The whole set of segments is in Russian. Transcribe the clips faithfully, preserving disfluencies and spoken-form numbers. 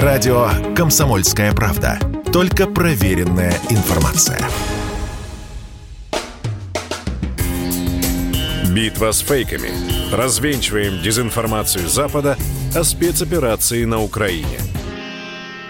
Радио «Комсомольская правда». Только проверенная информация. Битва с фейками. Развенчиваем дезинформацию Запада о спецоперации на Украине.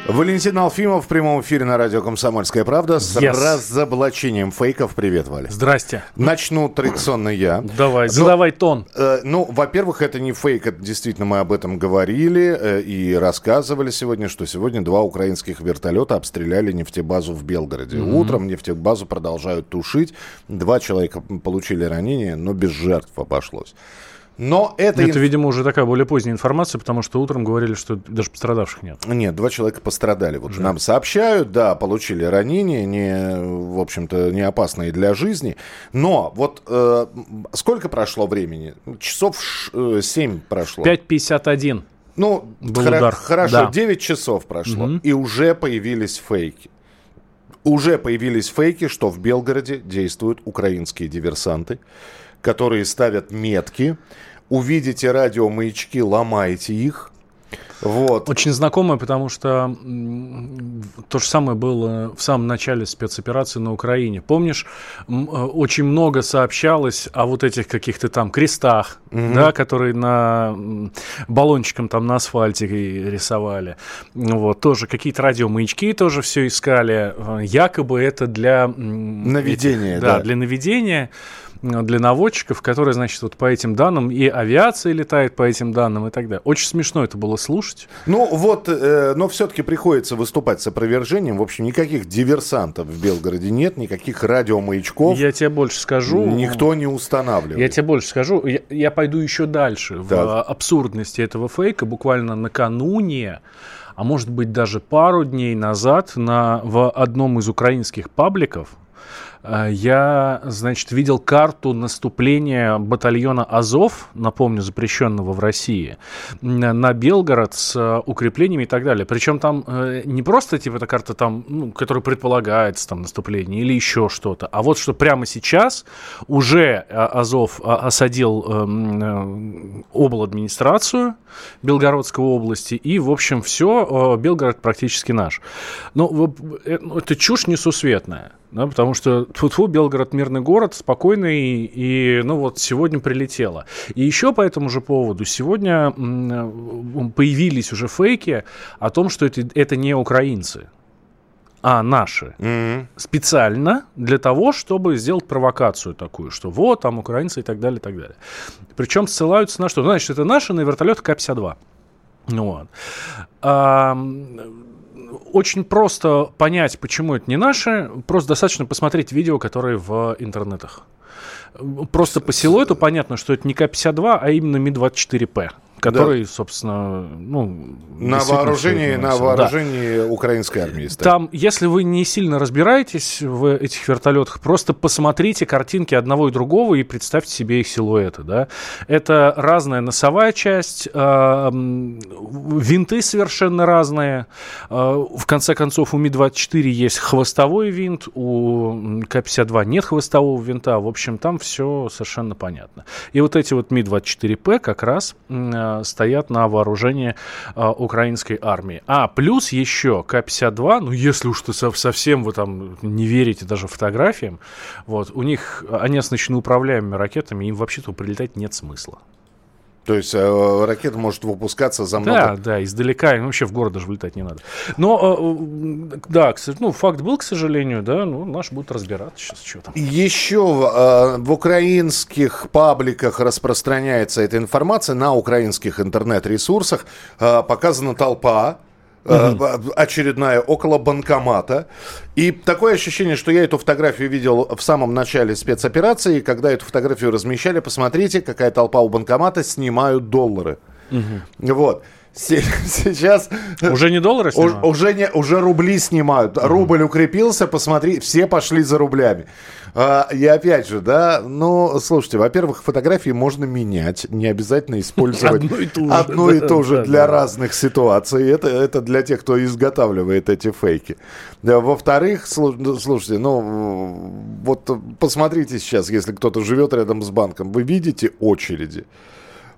Валентин Алфимов в прямом эфире на радио «Комсомольская правда» с yes. разоблачением фейков. Привет, Валя. Здрасте. Начну традиционно я. Давай, ну, задавай тон. Э, ну, во-первых, это не фейк, это действительно мы об этом говорили э, и рассказывали сегодня, что сегодня два украинских вертолета обстреляли нефтебазу в Белгороде. Mm-hmm. Утром нефтебазу продолжают тушить, два человека получили ранения, но без жертв обошлось. Но это, это, видимо, уже такая более поздняя информация, потому что утром говорили, что даже пострадавших нет. Нет, два человека пострадали. Вот нам сообщают, да, получили ранения, не, в общем-то, не опасные для жизни. Но вот э, сколько прошло времени? Часов семь прошло. пять пятьдесят один. Ну, хра- хорошо, да. девять часов прошло, угу. и уже появились фейки. Уже появились фейки, что в Белгороде действуют украинские диверсанты, которые ставят метки. Увидите радиомаячки, ломайте их. Вот. Очень знакомое, потому что то же самое было в самом начале спецоперации на Украине. Помнишь, очень много сообщалось о вот этих каких-то там крестах, mm-hmm. да, которые на баллончиком там на асфальте рисовали. Вот. Тоже какие-то радиомаячки тоже все искали. Якобы это для наведения. Да, да. для наведения. Для наводчиков, которые, значит, вот по этим данным, и авиация летает по этим данным и так далее. Очень смешно это было слушать. Ну вот, э, но все-таки приходится выступать с опровержением. В общем, никаких диверсантов в Белгороде нет, никаких радиомаячков. Я тебе больше скажу. Никто не устанавливает. Я тебе больше скажу. Я, я пойду еще дальше в да. абсурдности этого фейка. Буквально накануне, а может быть даже пару дней назад, на, в одном из украинских пабликов, я, значит, видел карту наступления батальона «Азов», напомню, запрещенного в России, на Белгород с укреплениями и так далее. Причем там не просто типа эта карта, там, ну, которая предполагается там, наступление или еще что-то, а вот что прямо сейчас уже «Азов» осадил обладминистрацию Белгородской области, и, в общем, все, Белгород практически наш. Ну, это чушь несусветная. Да, потому что тьфу-тьфу, Белгород мирный город, спокойный, и, и ну вот сегодня прилетело. И еще по этому же поводу сегодня м- появились уже фейки о том, что это, это не украинцы, а наши. Mm-hmm. Специально для того, чтобы сделать провокацию такую, что вот там украинцы и так далее, и так далее. Причем ссылаются на что? Значит, это наши на вертолет Ка пятьдесят два. Ну вот. А- Очень просто понять, почему это не наши. Просто достаточно посмотреть видео, которые в интернетах. Просто по силуэту понятно, что это не Ка пятьдесят два, а именно Ми двадцать четыре Пэ, который, да. собственно, ну, на вооружении, на вооружении да. украинской армии стоит. Там, если вы не сильно разбираетесь в этих вертолетах, просто посмотрите картинки одного и другого и представьте себе их силуэты. Да? Это разная носовая часть, винты совершенно разные. В конце концов, у Ми двадцать четыре есть хвостовой винт, у Ка пятьдесят два нет хвостового винта. В общем, там все совершенно понятно. И вот эти вот Ми двадцать четыре Пэ как раз стоят на вооружении э, украинской армии. А плюс еще Ка пятьдесят два, ну если уж ты совсем вы там не верите даже фотографиям, вот, у них они оснащены управляемыми ракетами, им вообще-то прилетать нет смысла. То есть э, ракета может выпускаться за много... Да, да, издалека, им вообще в город даже влетать не надо. Но, э, да, ну, факт был, к сожалению, да, ну, наш будут разбираться сейчас, что там. Еще э, в украинских пабликах распространяется эта информация, на украинских интернет-ресурсах э, показана толпа, Uh-huh. очередная около банкомата. И такое ощущение, что я эту фотографию видел в самом начале спецоперации, когда эту фотографию размещали. Посмотрите, какая толпа у банкомата, снимают доллары. Uh-huh. Вот. Сейчас... Уже не доллары снимают? Уже, не, уже рубли снимают. Uh-huh. Рубль укрепился, посмотри, все пошли за рублями. И опять же, да, ну, слушайте, во-первых, фотографии можно менять, не обязательно использовать одно и то же для разных ситуаций. Это для тех, кто изготавливает эти фейки. Во-вторых, слушайте, ну, вот посмотрите сейчас, если кто-то живет рядом с банком, вы видите очереди.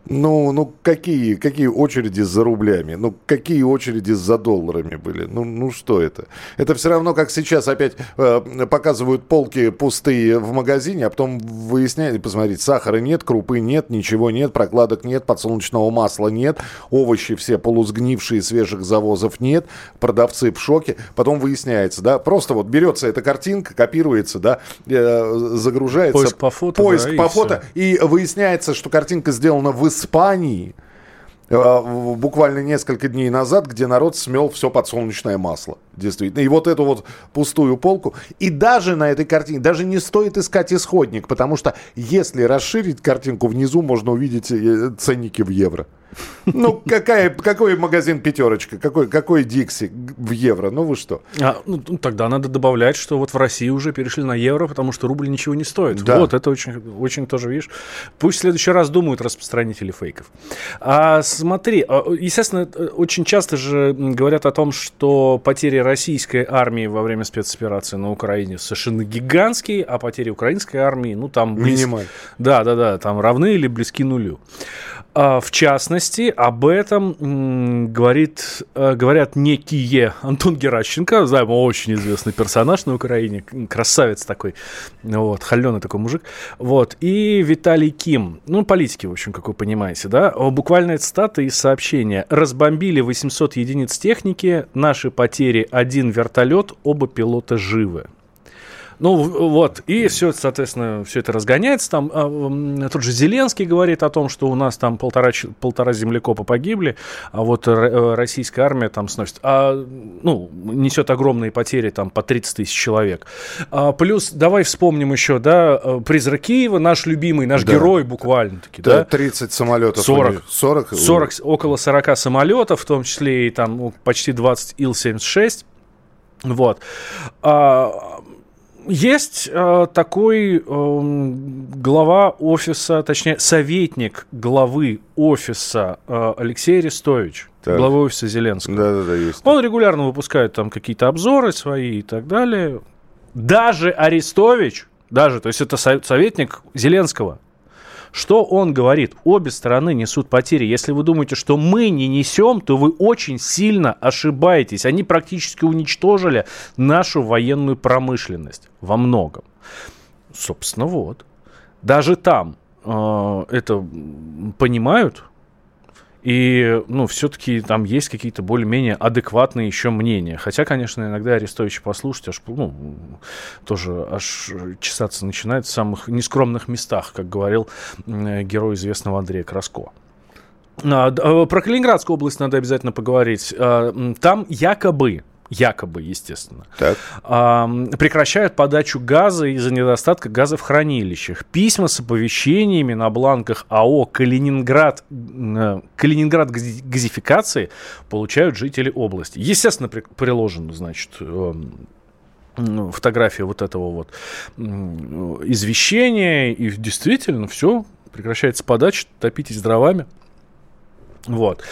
Ну, ну какие, какие очереди за рублями? Ну, какие очереди за долларами были? Ну, ну что это? Это все равно, как сейчас опять э, показывают полки пустые в магазине, а потом выясняют, посмотрите, сахара нет, крупы нет, ничего нет, прокладок нет, подсолнечного масла нет, овощи все полусгнившие, свежих завозов нет, продавцы в шоке. Потом выясняется, да, просто вот берется эта картинка, копируется, да, э, загружается. Поиск по фото. Поиск да, по и фото. Все. И выясняется, что картинка сделана в Испании буквально несколько дней назад, где народ смел все подсолнечное масло. Действительно. И вот эту вот пустую полку. И даже на этой картине, даже не стоит искать исходник, потому что если расширить картинку, внизу можно увидеть ценники в евро. Ну, какая, какой магазин «Пятерочка», какой, какой «Дикси» в евро, ну вы что? А, ну, тогда надо добавлять, что вот в России уже перешли на евро, потому что рубль ничего не стоит. Да. Вот, это очень, очень тоже, видишь. Пусть в следующий раз думают распространители фейков. А, смотри, естественно, очень часто же говорят о том, что потери российской армии во время спецоперации на Украине совершенно гигантские, а потери украинской армии, ну, там... Близ... Минимально. Да, да, да, там равны или близки нулю. А, в частности, об этом м, говорит, э, говорят некие Антон Геращенко, знаем, очень известный персонаж на Украине, красавец такой, вот, холеный такой мужик, вот, и Виталий Ким, ну, политики, в общем, как вы понимаете, да, буквально цитаты из сообщения. «Разбомбили восемьсот единиц техники, наши потери один вертолет, оба пилота живы». Ну, вот, и все, соответственно, все это разгоняется. Там э, тот же Зеленский говорит о том, что у нас там полтора, полтора землекопа погибли, а вот р- российская армия там сносит, а, ну, несет огромные потери, там, по тридцать тысяч человек. А, плюс, давай вспомним еще, да, «Призрак Киева», наш любимый, наш да. герой буквально-таки, да, да? тридцать самолетов. сорок, сорок, сорок, около сорока самолетов, в том числе и там почти двадцать Ил семьдесят шесть, вот. А... Есть э, такой э, глава офиса, точнее, советник главы офиса э, Алексей Арестович, так. главы офиса Зеленского. Да, да, да, есть. Он регулярно выпускает там какие-то обзоры свои и так далее. Даже Арестович, даже, то есть это советник Зеленского. Что он говорит? Обе стороны несут потери. Если вы думаете, что мы не несем, то вы очень сильно ошибаетесь. Они практически уничтожили нашу военную промышленность во многом. Собственно, вот. Даже там э, это понимают. И, ну, все-таки там есть какие-то более-менее адекватные еще мнения. Хотя, конечно, иногда Арестовича послушать, аж, ну, тоже аж чесаться начинает в самых нескромных местах, как говорил герой известного Андрея Краско. Про Калининградскую область надо обязательно поговорить. Там якобы... Якобы, естественно. Так. Прекращают подачу газа из-за недостатка газа в хранилищах. Письма с оповещениями на бланках АО «Калининград», «Калининградгазификации» получают жители области. Естественно, при, приложено, значит... фотография вот этого вот извещения. И действительно, все, прекращается подача, топитесь дровами. Вот.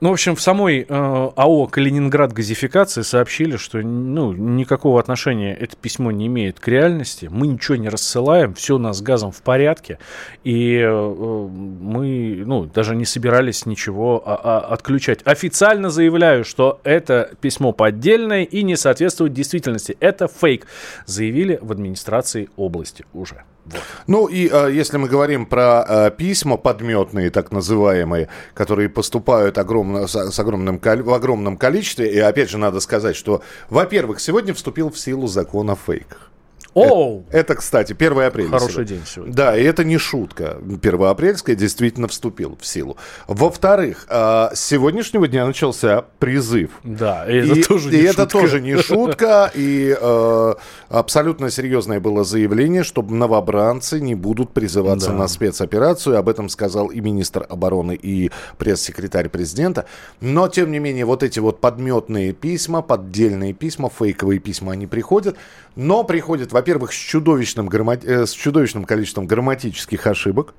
Ну, в общем, в самой э, АО «Калининградгазификации» сообщили, что, ну, никакого отношения это письмо не имеет к реальности. Мы ничего не рассылаем, все у нас с газом в порядке. И э, мы, ну, даже не собирались ничего а- а- отключать. Официально заявляю, что это письмо поддельное и не соответствует действительности. Это фейк, заявили в администрации области уже. Вот. Ну и э, если мы говорим про э, письма подметные, так называемые, которые поступают огромно, с, с огромным, в огромном количестве, и опять же надо сказать, что, во-первых, сегодня вступил в силу закон о фейках. Оу! Это, это, кстати, первое апреля. Хороший день сегодня. Да, и это не шутка. первоапрельская действительно вступил в силу. Во-вторых, с сегодняшнего дня начался призыв. Да, и это, и, тоже, не и это тоже не шутка. И э, абсолютно серьезное было заявление, что новобранцы не будут призываться да. на спецоперацию. Об этом сказал и министр обороны, и пресс-секретарь президента. Но, тем не менее, вот эти вот подметные письма, поддельные письма, фейковые письма, они приходят. Но приходят, во-первых, с чудовищным, граммати... с чудовищным количеством грамматических ошибок,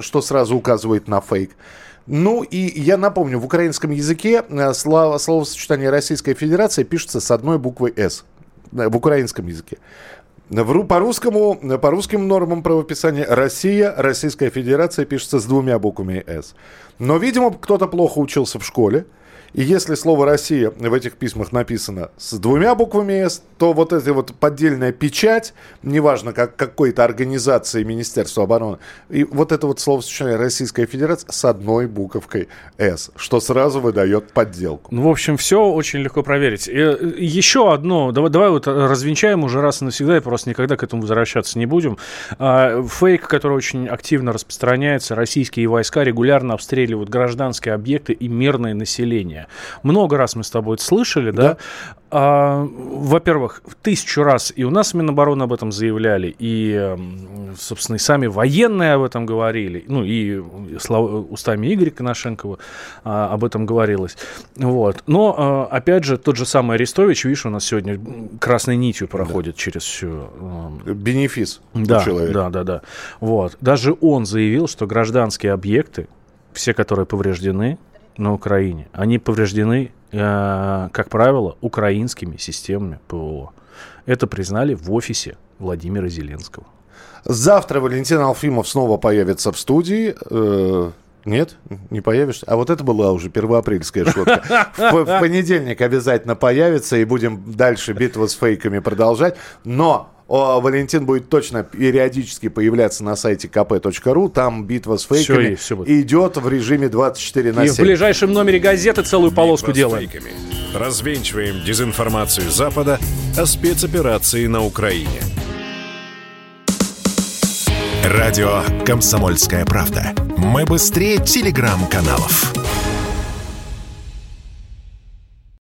что сразу указывает на фейк. Ну и я напомню, в украинском языке слово... словосочетание «Российская Федерация» пишется с одной буквой «С» в украинском языке. По-русскому, по русским нормам правописания Россия, Российская Федерация пишется с двумя буквами «С». Но, видимо, кто-то плохо учился в школе. И если слово «Россия» в этих письмах написано с двумя буквами «С», то вот эта вот поддельная печать, неважно, как какой-то организации Министерства обороны, и вот это вот словосочетание «Российская Федерация» с одной буковкой «С», что сразу выдает подделку. Ну, в общем, все очень легко проверить. И еще одно, давай, давай вот развенчаем уже раз и навсегда, и просто никогда к этому возвращаться не будем. Фейк, который очень активно распространяется, российские войска регулярно обстреливают гражданские объекты и мирное население. Много раз мы с тобой это слышали, да? да? А, во-первых, в тысячу раз и у нас Минобороны об этом заявляли, и, собственно, и сами военные об этом говорили, ну, и устами Игоря Конашенкова а, об этом говорилось. Вот. Но, а, опять же, тот же самый Арестович, видишь, у нас сегодня красной нитью проходит да. через всю... А, Бенефис да, у человека. Да, да, да. Вот. Даже он заявил, что гражданские объекты, все, которые повреждены, на Украине. Они повреждены, э, как правило, украинскими системами ПВО. Это признали в офисе Владимира Зеленского. Завтра Валентин Алфимов снова появится в студии. Э-э- нет, не появишься. А вот это была уже первоапрельская шутка. В, в понедельник обязательно появится, и будем дальше битву с фейками продолжать. Но... О, Валентин будет точно периодически появляться на сайте ка пэ точка ру. Там битва с фейками все, все идет в режиме двадцать четыре на семь. И в ближайшем номере газеты целую полоску делаем. Развенчиваем дезинформацию Запада о спецоперации на Украине. Радио «Комсомольская правда». Мы быстрее телеграм-каналов.